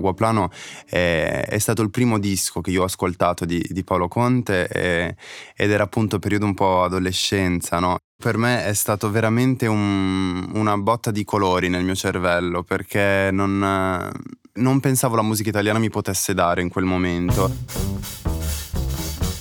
Aguaplano è stato il primo disco che io ho ascoltato di Paolo Conte ed era appunto periodo un po' adolescenza, no? Per me è stato veramente una botta di colori nel mio cervello, perché non pensavo la musica italiana mi potesse dare in quel momento.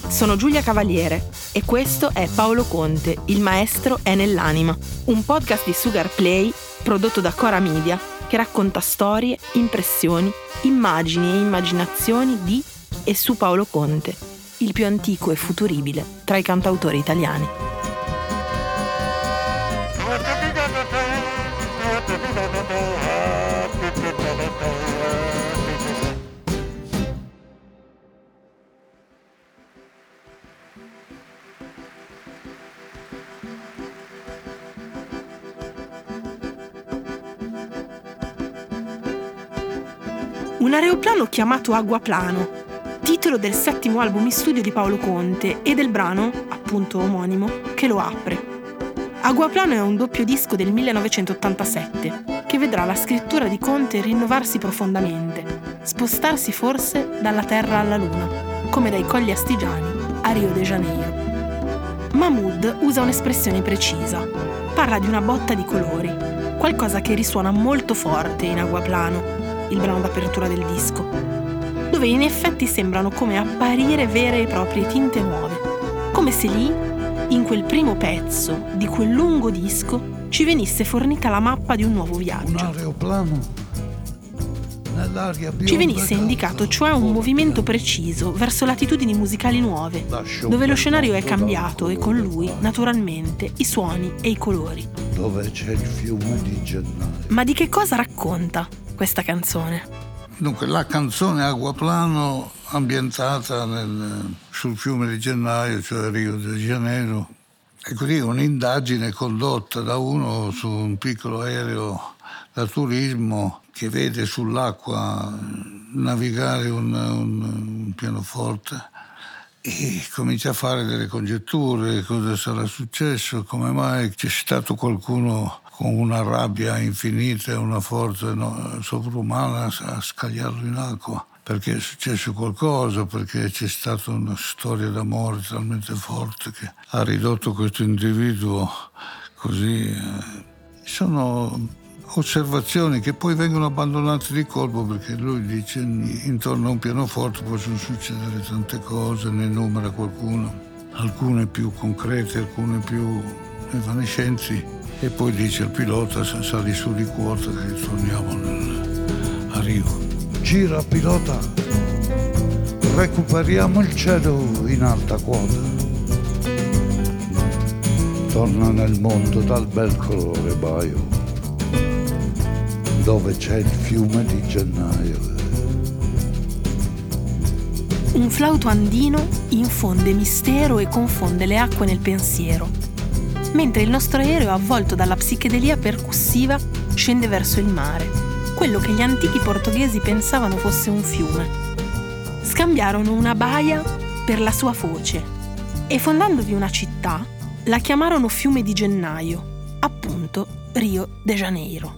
Sono Giulia Cavaliere e questo è Paolo Conte, il maestro è nell'anima, un podcast di Sugar Play prodotto da Cora Media che racconta storie, impressioni, immagini e immaginazioni di e su Paolo Conte, il più antico e futuribile tra i cantautori italiani. Un aeroplano chiamato Aguaplano, titolo del 7° album in studio di Paolo Conte e del brano, appunto omonimo, che lo apre. Aguaplano è un doppio disco del 1987 che vedrà la scrittura di Conte rinnovarsi profondamente, spostarsi forse dalla terra alla luna, come dai Colli Astigiani a Rio de Janeiro. Mahmood usa un'espressione precisa, parla di una botta di colori, qualcosa che risuona molto forte in Aguaplano, il brano d'apertura del disco, dove in effetti sembrano come apparire vere e proprie tinte nuove, come se lì, in quel primo pezzo di quel lungo disco, ci venisse fornita la mappa di un nuovo viaggio. Ci venisse indicato cioè un movimento preciso verso latitudini musicali nuove, dove lo scenario è cambiato e con lui, naturalmente, i suoni e i colori. Dove c'è il fiume di gennaio. Ma di che cosa racconta questa canzone? Dunque, la canzone Aguaplano, ambientata sul fiume di Gennaio, cioè Rio de Janeiro, è così un'indagine condotta da uno su un piccolo aereo da turismo che vede sull'acqua navigare un pianoforte e comincia a fare delle congetture, cosa sarà successo, come mai c'è stato qualcuno con una rabbia infinita e una forza sovrumana a scagliarlo in acqua, perché è successo qualcosa, perché c'è stata una storia d'amore talmente forte che ha ridotto questo individuo così. Sono osservazioni che poi vengono abbandonate di colpo, perché lui dice intorno a un pianoforte possono succedere tante cose, ne numera qualcuno, alcune più concrete, alcune più evanescenti. E poi dice il pilota, sali su di quota e torniamo a Rio. Gira pilota, recuperiamo il cielo in alta quota. Torna nel mondo dal bel colore baio, dove c'è il fiume di gennaio. Un flauto andino infonde mistero e confonde le acque nel pensiero, mentre il nostro aereo, avvolto dalla psichedelia percussiva, scende verso il mare, quello che gli antichi portoghesi pensavano fosse un fiume. Scambiarono una baia per la sua foce e, fondandovi una città, la chiamarono Fiume di Gennaio, appunto Rio de Janeiro.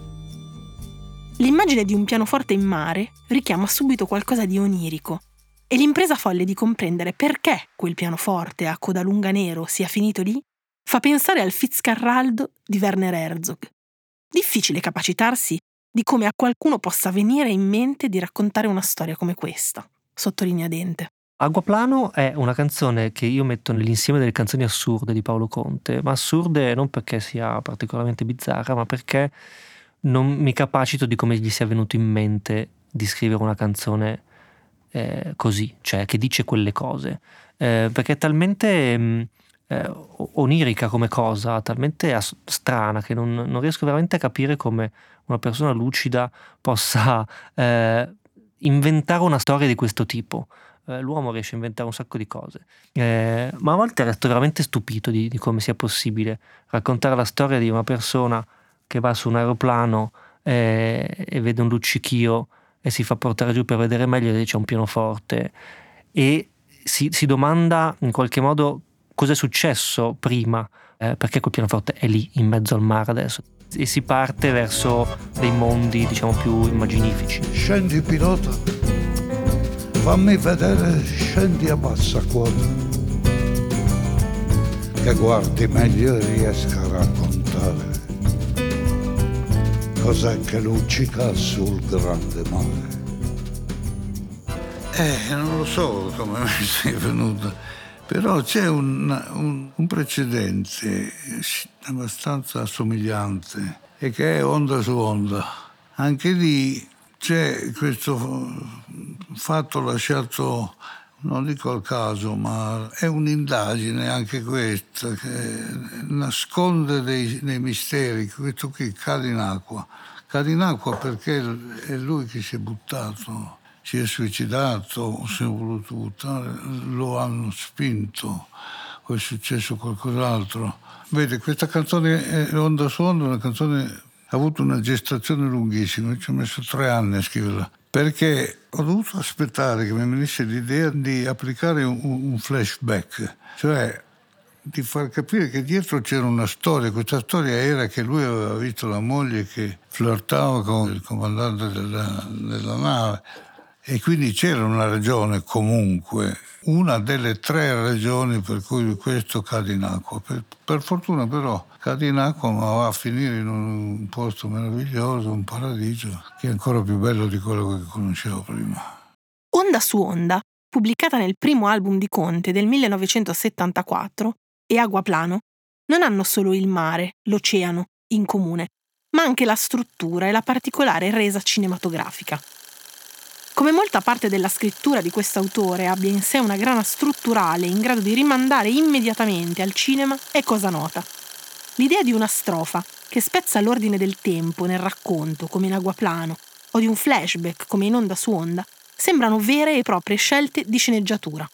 L'immagine di un pianoforte in mare richiama subito qualcosa di onirico, e l'impresa folle di comprendere perché quel pianoforte a coda lunga nero sia finito lì fa pensare al Fitzcarraldo di Werner Herzog. Difficile capacitarsi di come a qualcuno possa venire in mente di raccontare una storia come questa, sottolinea Dente. Aguaplano è una canzone che io metto nell'insieme delle canzoni assurde di Paolo Conte, ma assurde non perché sia particolarmente bizzarra, ma perché non mi capacito di come gli sia venuto in mente di scrivere una canzone così, cioè che dice quelle cose, perché è talmente onirica come cosa, talmente strana che non riesco veramente a capire come una persona lucida possa inventare una storia di questo tipo. L'uomo riesce a inventare un sacco di cose, ma a volte resto veramente stupito di come sia possibile raccontare la storia di una persona che va su un aeroplano e vede un luccichio e si fa portare giù per vedere meglio e c'è un pianoforte e si domanda in qualche modo cos'è successo prima, perché quel pianoforte è lì in mezzo al mare adesso. e si parte verso dei mondi, diciamo, più immaginifici. Scendi pilota, fammi vedere, scendi a bassa quota, che guardi meglio e riesca a raccontare cos'è che luccica sul grande mare. Non lo so come mi sia venuto, però c'è un precedente abbastanza assomigliante, e che è Onda su Onda. Anche lì c'è questo fatto lasciato, non dico al caso, ma è un'indagine anche questa, che nasconde dei misteri. Questo qui cade in acqua perché è lui che si è buttato, si è suicidato, si è voluto buttare, lo hanno spinto, o è successo qualcos'altro. Vede, questa canzone Onda su Onda, una canzone ha avuto una gestazione lunghissima, ci ho messo 3 anni a scriverla, perché ho dovuto aspettare che mi venisse l'idea di applicare un flashback, cioè di far capire che dietro c'era una storia. Questa storia era che lui aveva visto la moglie che flirtava con il comandante della nave, e quindi c'era una ragione, comunque una delle 3 ragioni per cui questo cade in acqua. Per fortuna però cade in acqua, ma va a finire in un posto meraviglioso, un paradiso che è ancora più bello di quello che conoscevo prima. Onda su Onda, pubblicata nel primo album di Conte del 1974, e Aguaplano non hanno solo il mare, l'oceano, in comune, ma anche la struttura e la particolare resa cinematografica. Come molta parte della scrittura di quest'autore abbia in sé una grana strutturale in grado di rimandare immediatamente al cinema, è cosa nota. L'idea di una strofa che spezza l'ordine del tempo nel racconto, come in Aguaplano, o di un flashback, come in Onda su Onda, sembrano vere e proprie scelte di sceneggiatura.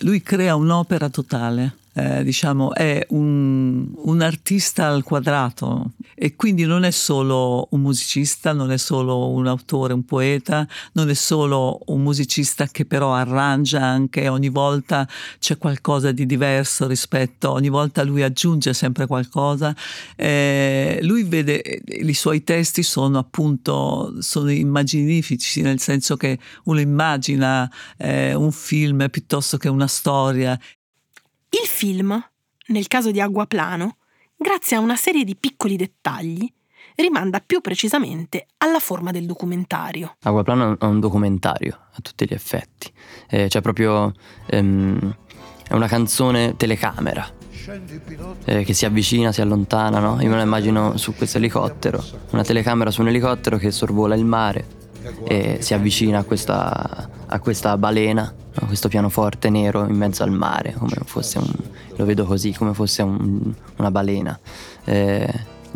Lui crea un'opera totale. Diciamo è un artista al quadrato, e quindi non è solo un musicista, non è solo un autore, un poeta, non è solo un musicista che però arrangia anche, ogni volta c'è qualcosa di diverso rispetto, ogni volta lui aggiunge sempre qualcosa. Lui vede, i suoi testi sono appunto, sono immaginifici, nel senso che uno immagina un film piuttosto che una storia. Il film, nel caso di Aguaplano, grazie a una serie di piccoli dettagli, rimanda più precisamente alla forma del documentario. Aguaplano è un documentario a tutti gli effetti, cioè proprio è una canzone telecamera che si avvicina, si allontana, no? Io me la immagino su questo elicottero, una telecamera su un elicottero che sorvola il mare e si avvicina a questa balena, a questo pianoforte nero in mezzo al mare, come fosse lo vedo così, come fosse una balena,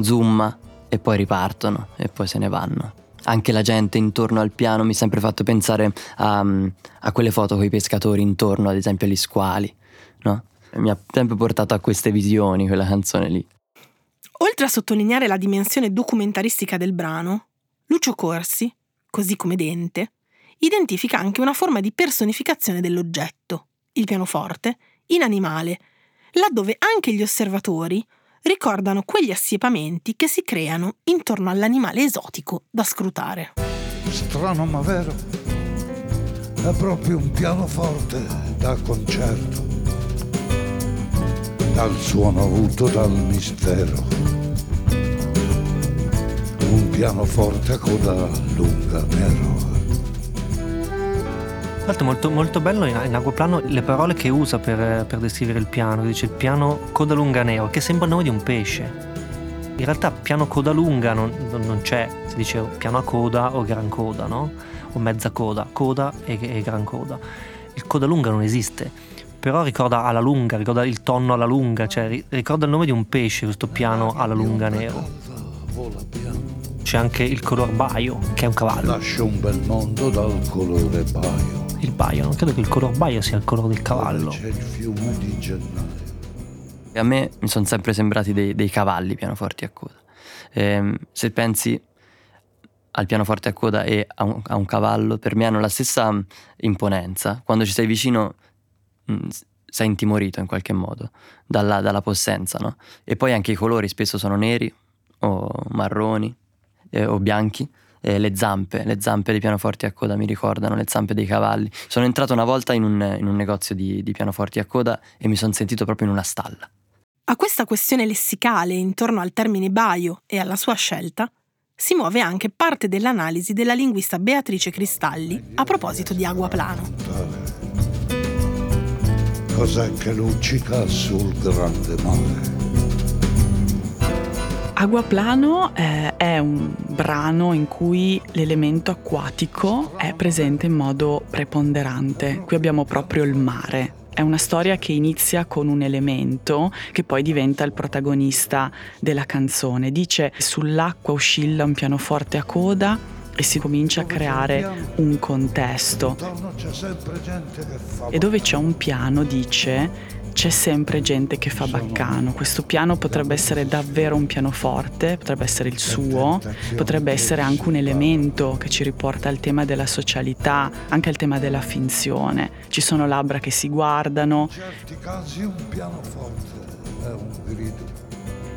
zoom, e poi ripartono e poi se ne vanno. Anche la gente intorno al piano mi ha sempre fatto pensare a quelle foto con i pescatori intorno, ad esempio agli squali, no? Mi ha sempre portato a queste visioni quella canzone lì. Oltre a sottolineare la dimensione documentaristica del brano, Lucio Corsi, così come Dente, identifica anche una forma di personificazione dell'oggetto, il pianoforte, in animale, laddove anche gli osservatori ricordano quegli assiepamenti che si creano intorno all'animale esotico da scrutare. Strano ma vero, è proprio un pianoforte da concerto, dal suono avuto dal mistero. Un pianoforte a coda lunga nero. Tra l'altro molto, molto bello in Aguaplano le parole che usa per descrivere il piano. Dice il piano coda lunga nero, che sembra il nome di un pesce. In realtà piano coda lunga non c'è, si dice piano a coda o gran coda, no? O mezza coda, coda e gran coda. Il coda lunga non esiste, però ricorda alla lunga, ricorda il tonno alla lunga, cioè ricorda il nome di un pesce questo piano alla lunga nero. C'è anche il color baio, che è un cavallo. Lascio un bel mondo dal colore baio. Il baio, non credo che il color baio sia il colore del cavallo. C'è il fiume di gennaio. A me mi sono sempre sembrati dei cavalli pianoforti a coda. Se pensi al pianoforte a coda e a un cavallo, per me hanno la stessa imponenza. Quando ci sei vicino sei intimorito in qualche modo dalla possenza, no? E poi anche i colori spesso sono neri o marroni o bianchi. Le zampe dei pianoforti a coda mi ricordano le zampe dei cavalli. Sono entrato una volta in un negozio di pianoforti a coda e mi sono sentito proprio in una stalla. A questa questione lessicale intorno al termine baio e alla sua scelta si muove anche parte dell'analisi della linguista Beatrice Cristalli a proposito di Aguaplano. Cos'è che luccica sul grande mare? Aguaplano è un brano in cui l'elemento acquatico è presente in modo preponderante. Qui abbiamo proprio il mare. È una storia che inizia con un elemento che poi diventa il protagonista della canzone. Dice: sull'acqua oscilla un pianoforte a coda e si comincia a creare un contesto. E dove c'è un piano, dice, c'è sempre gente che fa baccano. Questo piano potrebbe essere davvero un pianoforte, potrebbe essere il suo, potrebbe essere anche un elemento che ci riporta al tema della socialità, anche al tema della finzione. Ci sono labbra che si guardano.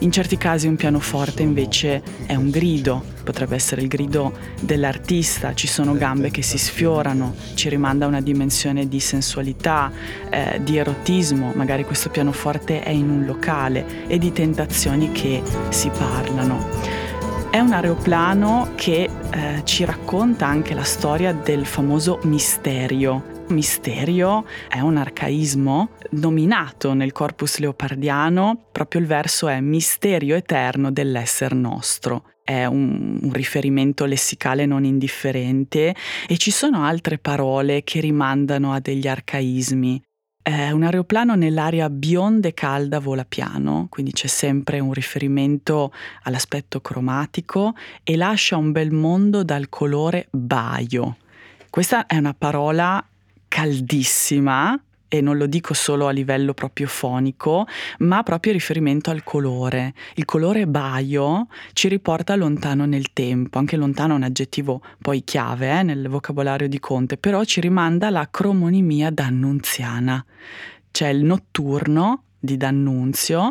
In certi casi un pianoforte invece è un grido, potrebbe essere il grido dell'artista, ci sono gambe che si sfiorano, ci rimanda a una dimensione di sensualità, di erotismo, magari questo pianoforte è in un locale, e di tentazioni che si parlano. È un aeroplano che ci racconta anche la storia del famoso Misterio. Misterio è un arcaismo nominato nel corpus leopardiano, proprio il verso è misterio eterno dell'esser nostro. È un riferimento lessicale non indifferente e ci sono altre parole che rimandano a degli arcaismi. È un aeroplano nell'aria bionda e calda vola piano, quindi c'è sempre un riferimento all'aspetto cromatico e lascia un bel mondo dal colore baio. Questa è una parola caldissima, e non lo dico solo a livello proprio fonico, ma proprio in riferimento al colore. Il colore baio ci riporta lontano nel tempo, anche lontano è un aggettivo poi chiave nel vocabolario di Conte, però ci rimanda alla cromonimia d'annunziana, c'è il notturno di D'Annunzio,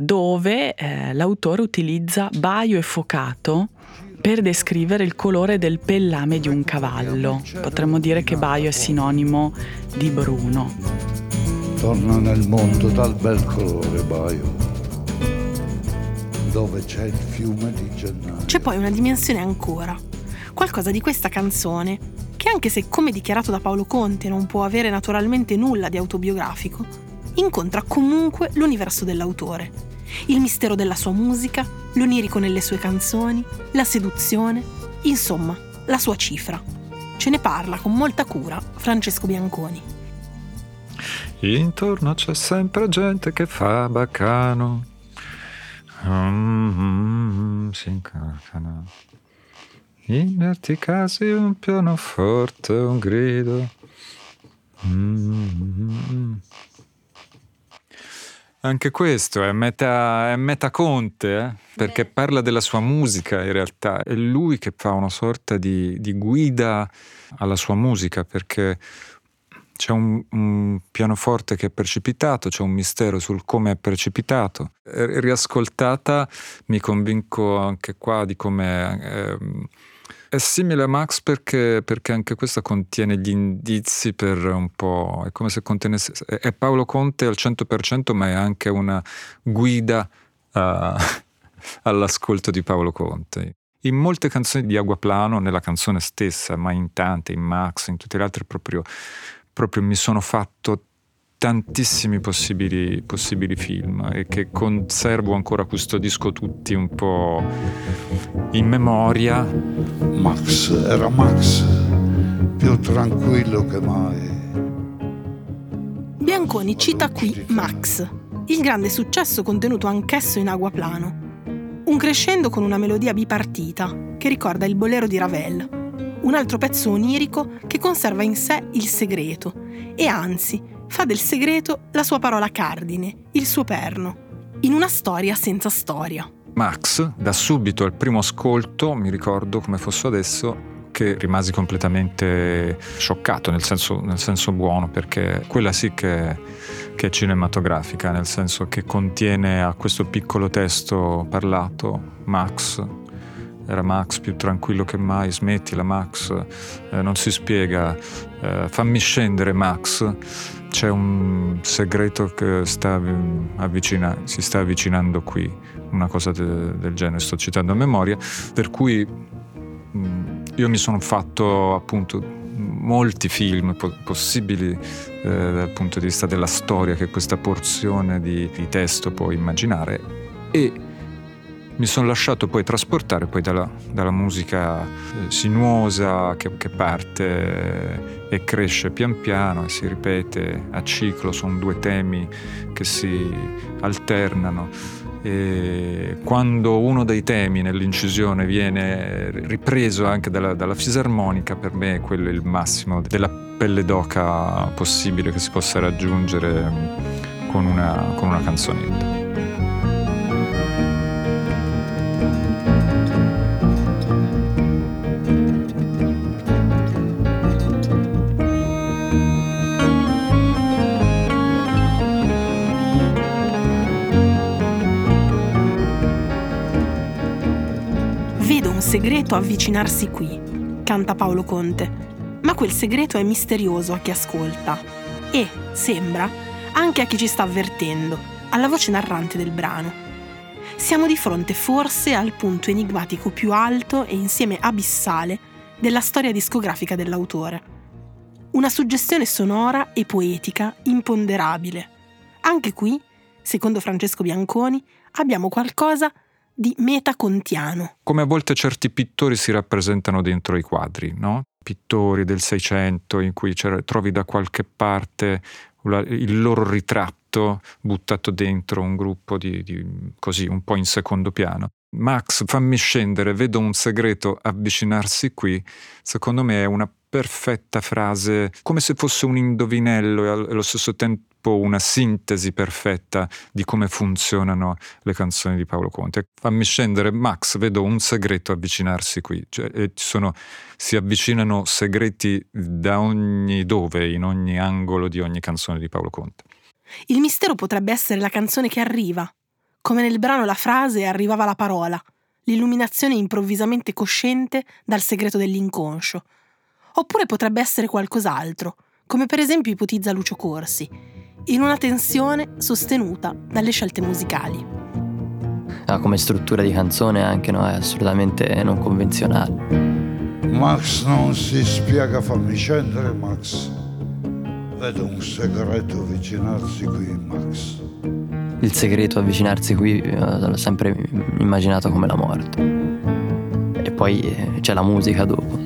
dove l'autore utilizza baio e focato per descrivere il colore del pellame di un cavallo. Potremmo dire che baio è sinonimo di bruno. Torna nel mondo dal bel colore baio, dove c'è il fiume di gennaio. C'è poi una dimensione ancora, qualcosa di questa canzone, che anche se, come dichiarato da Paolo Conte, non può avere naturalmente nulla di autobiografico, incontra comunque l'universo dell'autore. Il mistero della sua musica, l'onirico nelle sue canzoni, la seduzione, insomma, la sua cifra. Ce ne parla con molta cura Francesco Bianconi. Intorno c'è sempre gente che fa baccano. Si incarcano. In certi casi un pianoforte, un grido. Anche questo è meta Conte, perché parla della sua musica in realtà. È lui che fa una sorta di guida alla sua musica, perché c'è un pianoforte che è precipitato, c'è un mistero sul come è precipitato. Riascoltata mi convinco anche qua di come... È simile a Max perché anche questa contiene gli indizi per un po', è come se contenesse, è Paolo Conte al 100%, ma è anche una guida all'ascolto di Paolo Conte. In molte canzoni di Aguaplano, nella canzone stessa, ma in tante, in Max, in tutte le altre, proprio mi sono fatto tantissimi possibili film, e che conservo ancora, custodisco tutti un po' in memoria. Max era Max, più tranquillo che mai. Bianconi cita qui Max, il grande successo contenuto anch'esso in Aguaplano. Un crescendo con una melodia bipartita che ricorda il bolero di Ravel. Un altro pezzo onirico che conserva in sé il segreto e anzi fa del segreto la sua parola cardine, il suo perno, in una storia senza storia. Max, da subito al primo ascolto, mi ricordo come fosse adesso, che rimasi completamente scioccato, nel senso buono, perché quella sì che è cinematografica, nel senso che contiene a questo piccolo testo parlato Max. Era Max più tranquillo che mai, smettila Max, non si spiega, fammi scendere Max, c'è un segreto che si sta avvicinando qui, una cosa del genere, sto citando a memoria, per cui io mi sono fatto appunto molti film possibili dal punto di vista della storia che questa porzione di testo può immaginare, e mi sono lasciato poi trasportare poi dalla musica sinuosa che parte e cresce pian piano e si ripete a ciclo, sono due temi che si alternano, e quando uno dei temi nell'incisione viene ripreso anche dalla fisarmonica, per me quello è il massimo della pelle d'oca possibile che si possa raggiungere con una canzonetta. Segreto avvicinarsi qui, canta Paolo Conte, ma quel segreto è misterioso a chi ascolta e, sembra, anche a chi ci sta avvertendo, alla voce narrante del brano. Siamo di fronte forse al punto enigmatico più alto e insieme abissale della storia discografica dell'autore. Una suggestione sonora e poetica imponderabile. Anche qui, secondo Francesco Bianconi, abbiamo qualcosa di metacontiano. Come a volte certi pittori si rappresentano dentro i quadri, no? Pittori del Seicento in cui trovi da qualche parte il loro ritratto buttato dentro un gruppo di così un po' in secondo piano. Max, fammi scendere, vedo un segreto avvicinarsi qui, secondo me è una perfetta frase, come se fosse un indovinello e allo stesso tempo una sintesi perfetta di come funzionano le canzoni di Paolo Conte. Fammi scendere Max, vedo un segreto avvicinarsi qui, cioè, si avvicinano segreti da ogni dove, in ogni angolo di ogni canzone di Paolo Conte. Il mistero potrebbe essere la canzone che arriva, come nel brano la frase arrivava la parola, l'illuminazione improvvisamente cosciente dal segreto dell'inconscio. Oppure potrebbe essere qualcos'altro, come per esempio ipotizza Lucio Corsi, in una tensione sostenuta dalle scelte musicali. Come struttura di canzone anche no, è assolutamente non convenzionale. Max non si spiega, fammi scendere Max, vedo un segreto avvicinarsi qui Max. Il segreto avvicinarsi qui l'ho sempre immaginato come la morte. E poi c'è la musica dopo.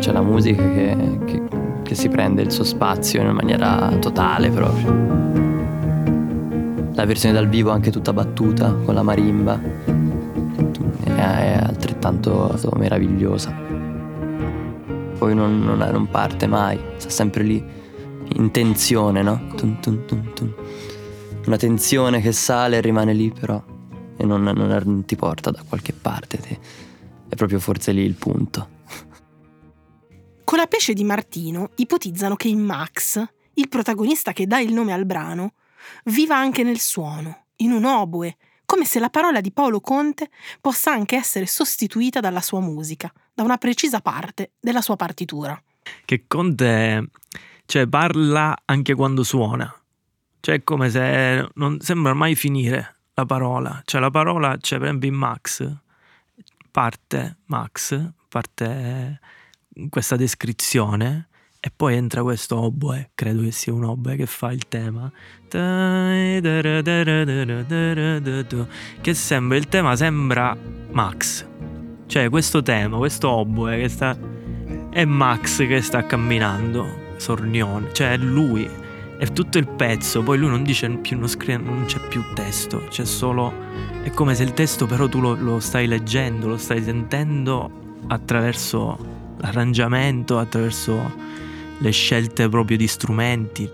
C'è la musica che si prende il suo spazio in maniera totale proprio. La versione dal vivo anche tutta battuta con la marimba è altrettanto meravigliosa. Poi non parte mai, sta sempre lì in tensione, no? Tun, tun, tun, tun. Una tensione che sale e rimane lì però e non ti porta da qualche parte. È proprio forse lì il punto. Con la pesce di Martino ipotizzano che in Max, il protagonista che dà il nome al brano, viva anche nel suono, in un oboe, come se la parola di Paolo Conte possa anche essere sostituita dalla sua musica, da una precisa parte della sua partitura. Che Conte, cioè, parla anche quando suona, cioè è come se non sembra mai finire la parola, cioè la parola c'è, cioè, per esempio in Max, parte questa descrizione e poi entra questo oboe, credo che sia un oboe che fa il tema, che sembra il tema, sembra Max, cioè questo tema, questo oboe che sta, è Max che sta camminando sornione, cioè è lui, è tutto il pezzo, poi lui non dice più, non c'è più testo, c'è solo, è come se il testo però tu lo stai leggendo, lo stai sentendo attraverso l'arrangiamento, attraverso le scelte proprio di strumenti.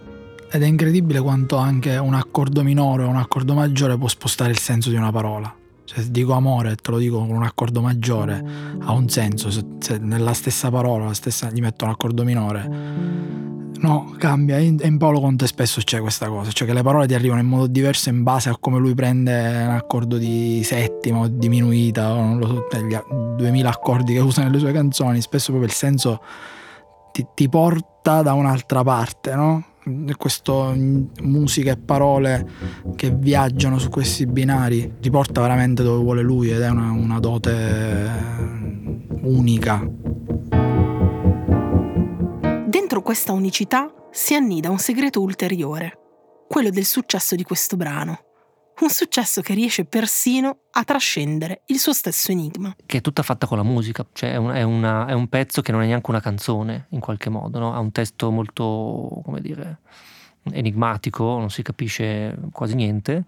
Ed è incredibile quanto anche un accordo minore o un accordo maggiore può spostare il senso di una parola. Se dico amore, te lo dico con un accordo maggiore, ha un senso. Se nella stessa parola, la stessa, gli metto un accordo minore, no, cambia. E in Paolo Conte spesso c'è questa cosa, cioè che le parole ti arrivano in modo diverso in base a come lui prende un accordo di settima o diminuita, o non lo so, 2000 accordi che usa nelle sue canzoni. Spesso proprio il senso ti porta da un'altra parte, no? Questo musica e parole che viaggiano su questi binari ti porta veramente dove vuole lui, ed è una dote unica. Dentro questa unicità si annida un segreto ulteriore, quello del successo di questo brano. Un successo che riesce persino a trascendere il suo stesso enigma. Che è tutta fatta con la musica, cioè è un pezzo che non è neanche una canzone, in qualche modo, no? Ha un testo molto, come dire, enigmatico, non si capisce quasi niente.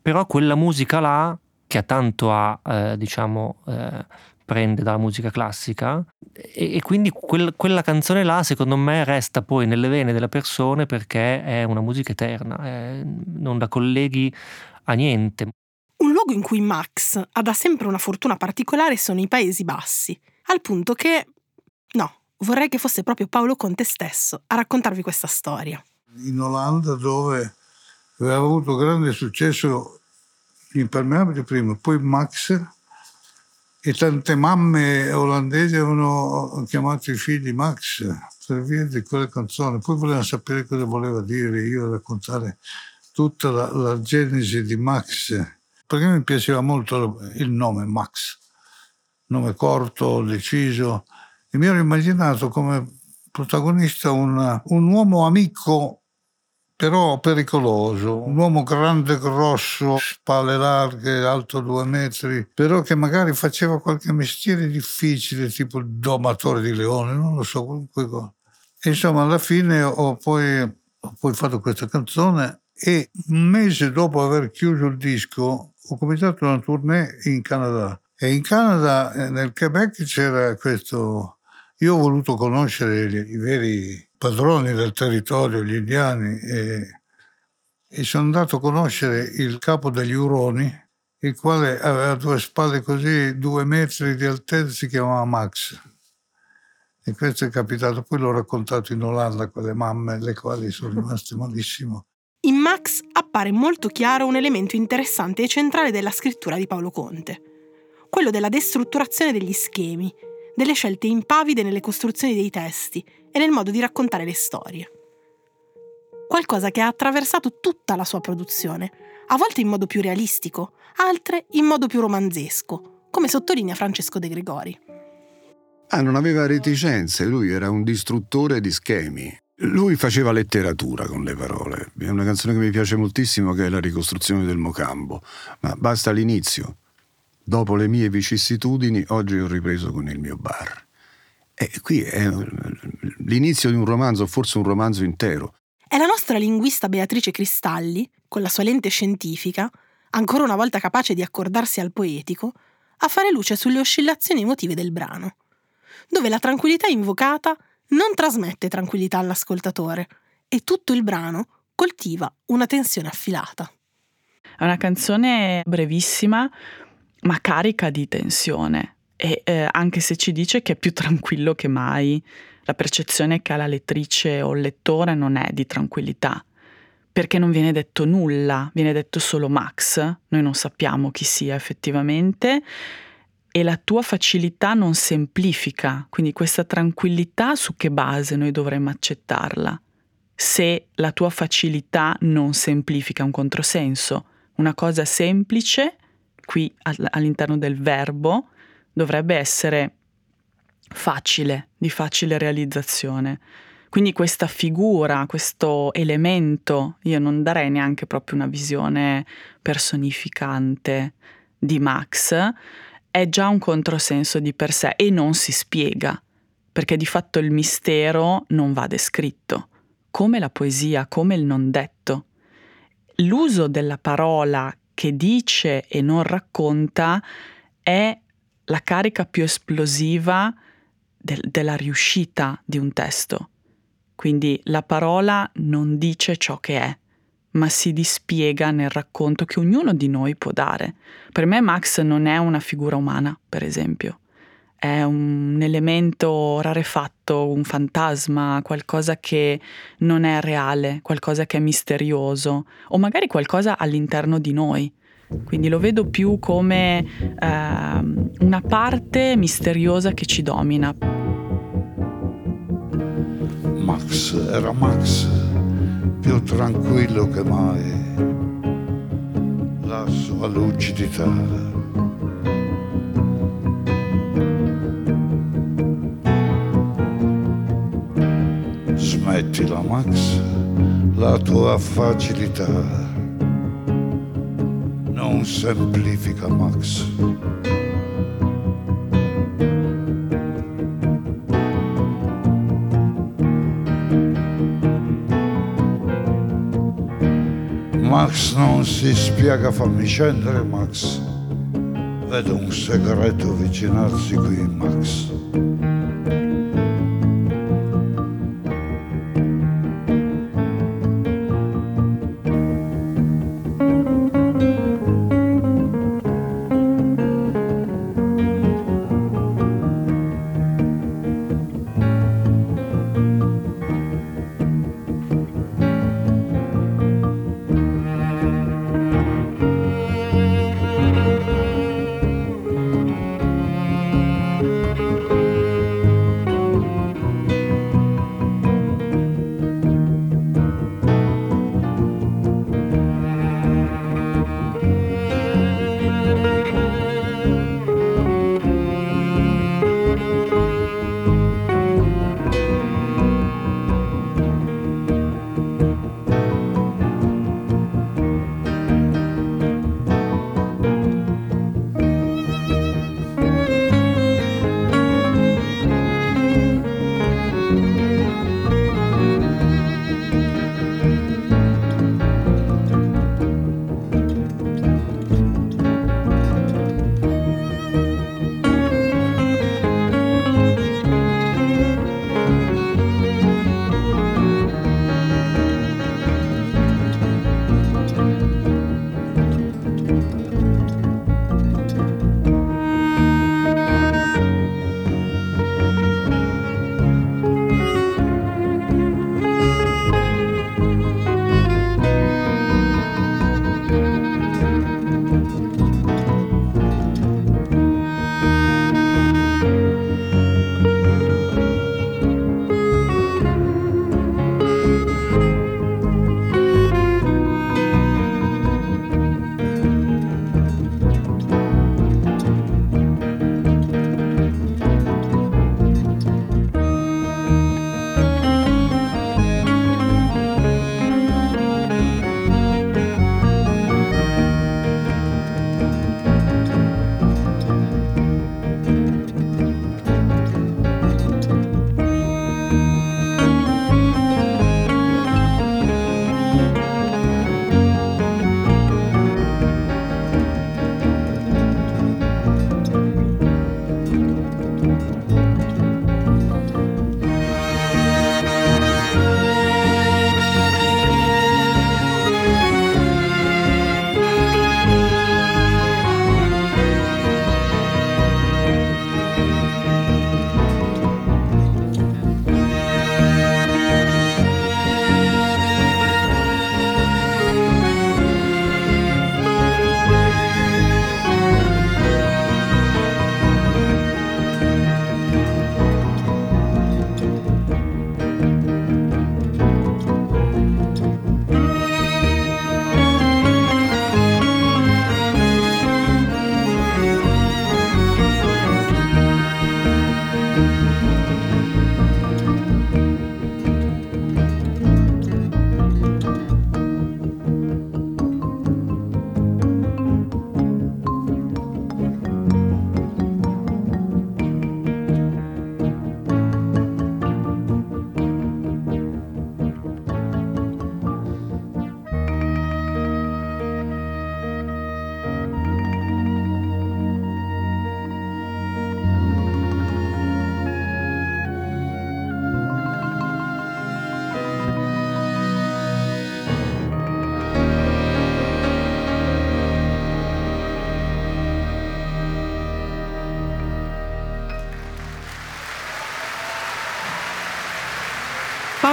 Però quella musica là, che tanto ha, prende dalla musica classica, e quindi quella canzone là secondo me resta poi nelle vene delle persone, perché è una musica eterna, non la colleghi a niente. Un luogo in cui Max ha da sempre una fortuna particolare sono i Paesi Bassi, al punto che, no, vorrei che fosse proprio Paolo Conte stesso a raccontarvi questa storia. In Olanda, dove aveva avuto grande successo Impermeabile prima, poi Max, e tante mamme olandesi avevano chiamato i figli Max per via di quella canzone. Poi volevano sapere cosa voleva dire, io raccontare tutta la genesi di Max, perché mi piaceva molto il nome Max, nome corto, deciso, e mi ero immaginato come protagonista un uomo amico però pericoloso, un uomo grande, grosso, spalle larghe, alto 2 metri, però che magari faceva qualche mestiere difficile, tipo il domatore di leone, non lo so, qualunque cosa. Insomma, alla fine ho poi fatto questa canzone, e un mese dopo aver chiuso il disco ho cominciato una tournée in Canada. E in Canada, nel Québec, c'era questo... Io ho voluto conoscere i veri padroni del territorio, gli indiani, e sono andato a conoscere il capo degli Uroni, il quale aveva 2 spalle così, 2 metri di altezza, si chiamava Max. E questo è capitato, poi l'ho raccontato in Olanda con le mamme, le quali sono rimaste malissimo. In Max appare molto chiaro un elemento interessante e centrale della scrittura di Paolo Conte, quello della destrutturazione degli schemi, delle scelte impavide nelle costruzioni dei testi e nel modo di raccontare le storie. Qualcosa che ha attraversato tutta la sua produzione, a volte in modo più realistico, altre in modo più romanzesco, come sottolinea Francesco De Gregori. Non aveva reticenze, lui era un distruttore di schemi. Lui faceva letteratura con le parole. È una canzone che mi piace moltissimo, che è la ricostruzione del Mocambo, ma basta l'inizio. Dopo le mie vicissitudini, oggi ho ripreso con il mio bar. E qui è l'inizio di un romanzo, forse un romanzo intero. È la nostra linguista Beatrice Cristalli, con la sua lente scientifica, ancora una volta capace di accordarsi al poetico, a fare luce sulle oscillazioni emotive del brano, dove la tranquillità invocata non trasmette tranquillità all'ascoltatore, e tutto il brano coltiva una tensione affilata. È una canzone brevissima, ma carica di tensione, e anche se ci dice che è più tranquillo che mai, la percezione che ha la lettrice o il lettore non è di tranquillità, perché non viene detto nulla, viene detto solo Max, noi non sappiamo chi sia effettivamente, e la tua facilità non semplifica, quindi questa tranquillità su che base noi dovremmo accettarla? Se la tua facilità non semplifica, un controsenso, una cosa semplice, qui all'interno del verbo, dovrebbe essere facile, di facile realizzazione. Quindi questa figura, questo elemento, io non darei neanche proprio una visione personificante di Max, è già un controsenso di per sé e non si spiega, perché di fatto il mistero non va descritto, come la poesia, come il non detto. L'uso della parola che dice e non racconta è la carica più esplosiva della riuscita di un testo. Quindi la parola non dice ciò che è, ma si dispiega nel racconto che ognuno di noi può dare. Per me Max non è una figura umana, per esempio. È un elemento rarefatto, un fantasma, qualcosa che non è reale, qualcosa che è misterioso, o magari qualcosa all'interno di noi. Quindi lo vedo più come una parte misteriosa che ci domina. Max era Max, più tranquillo che mai. La sua lucidità smettila Max, la tua facilità non semplifica Max. Max non si spiega, fammi scendere Max, vedo un segreto avvicinarsi qui Max.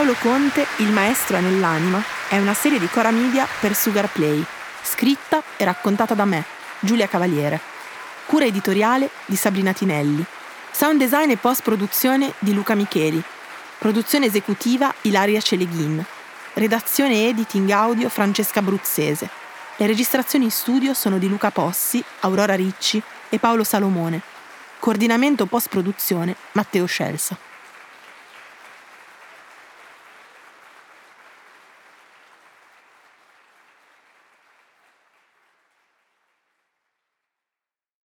Paolo Conte, Il maestro è nell'anima, è una serie di Cora Media per Sugar Play, scritta e raccontata da me, Giulia Cavaliere. Cura editoriale di Sabrina Tinelli. Sound design e post-produzione di Luca Micheli. Produzione esecutiva Ilaria Celeghin. Redazione e editing audio Francesca Bruzzese. Le registrazioni in studio sono di Luca Possi, Aurora Ricci e Paolo Salomone. Coordinamento post-produzione Matteo Scelsa.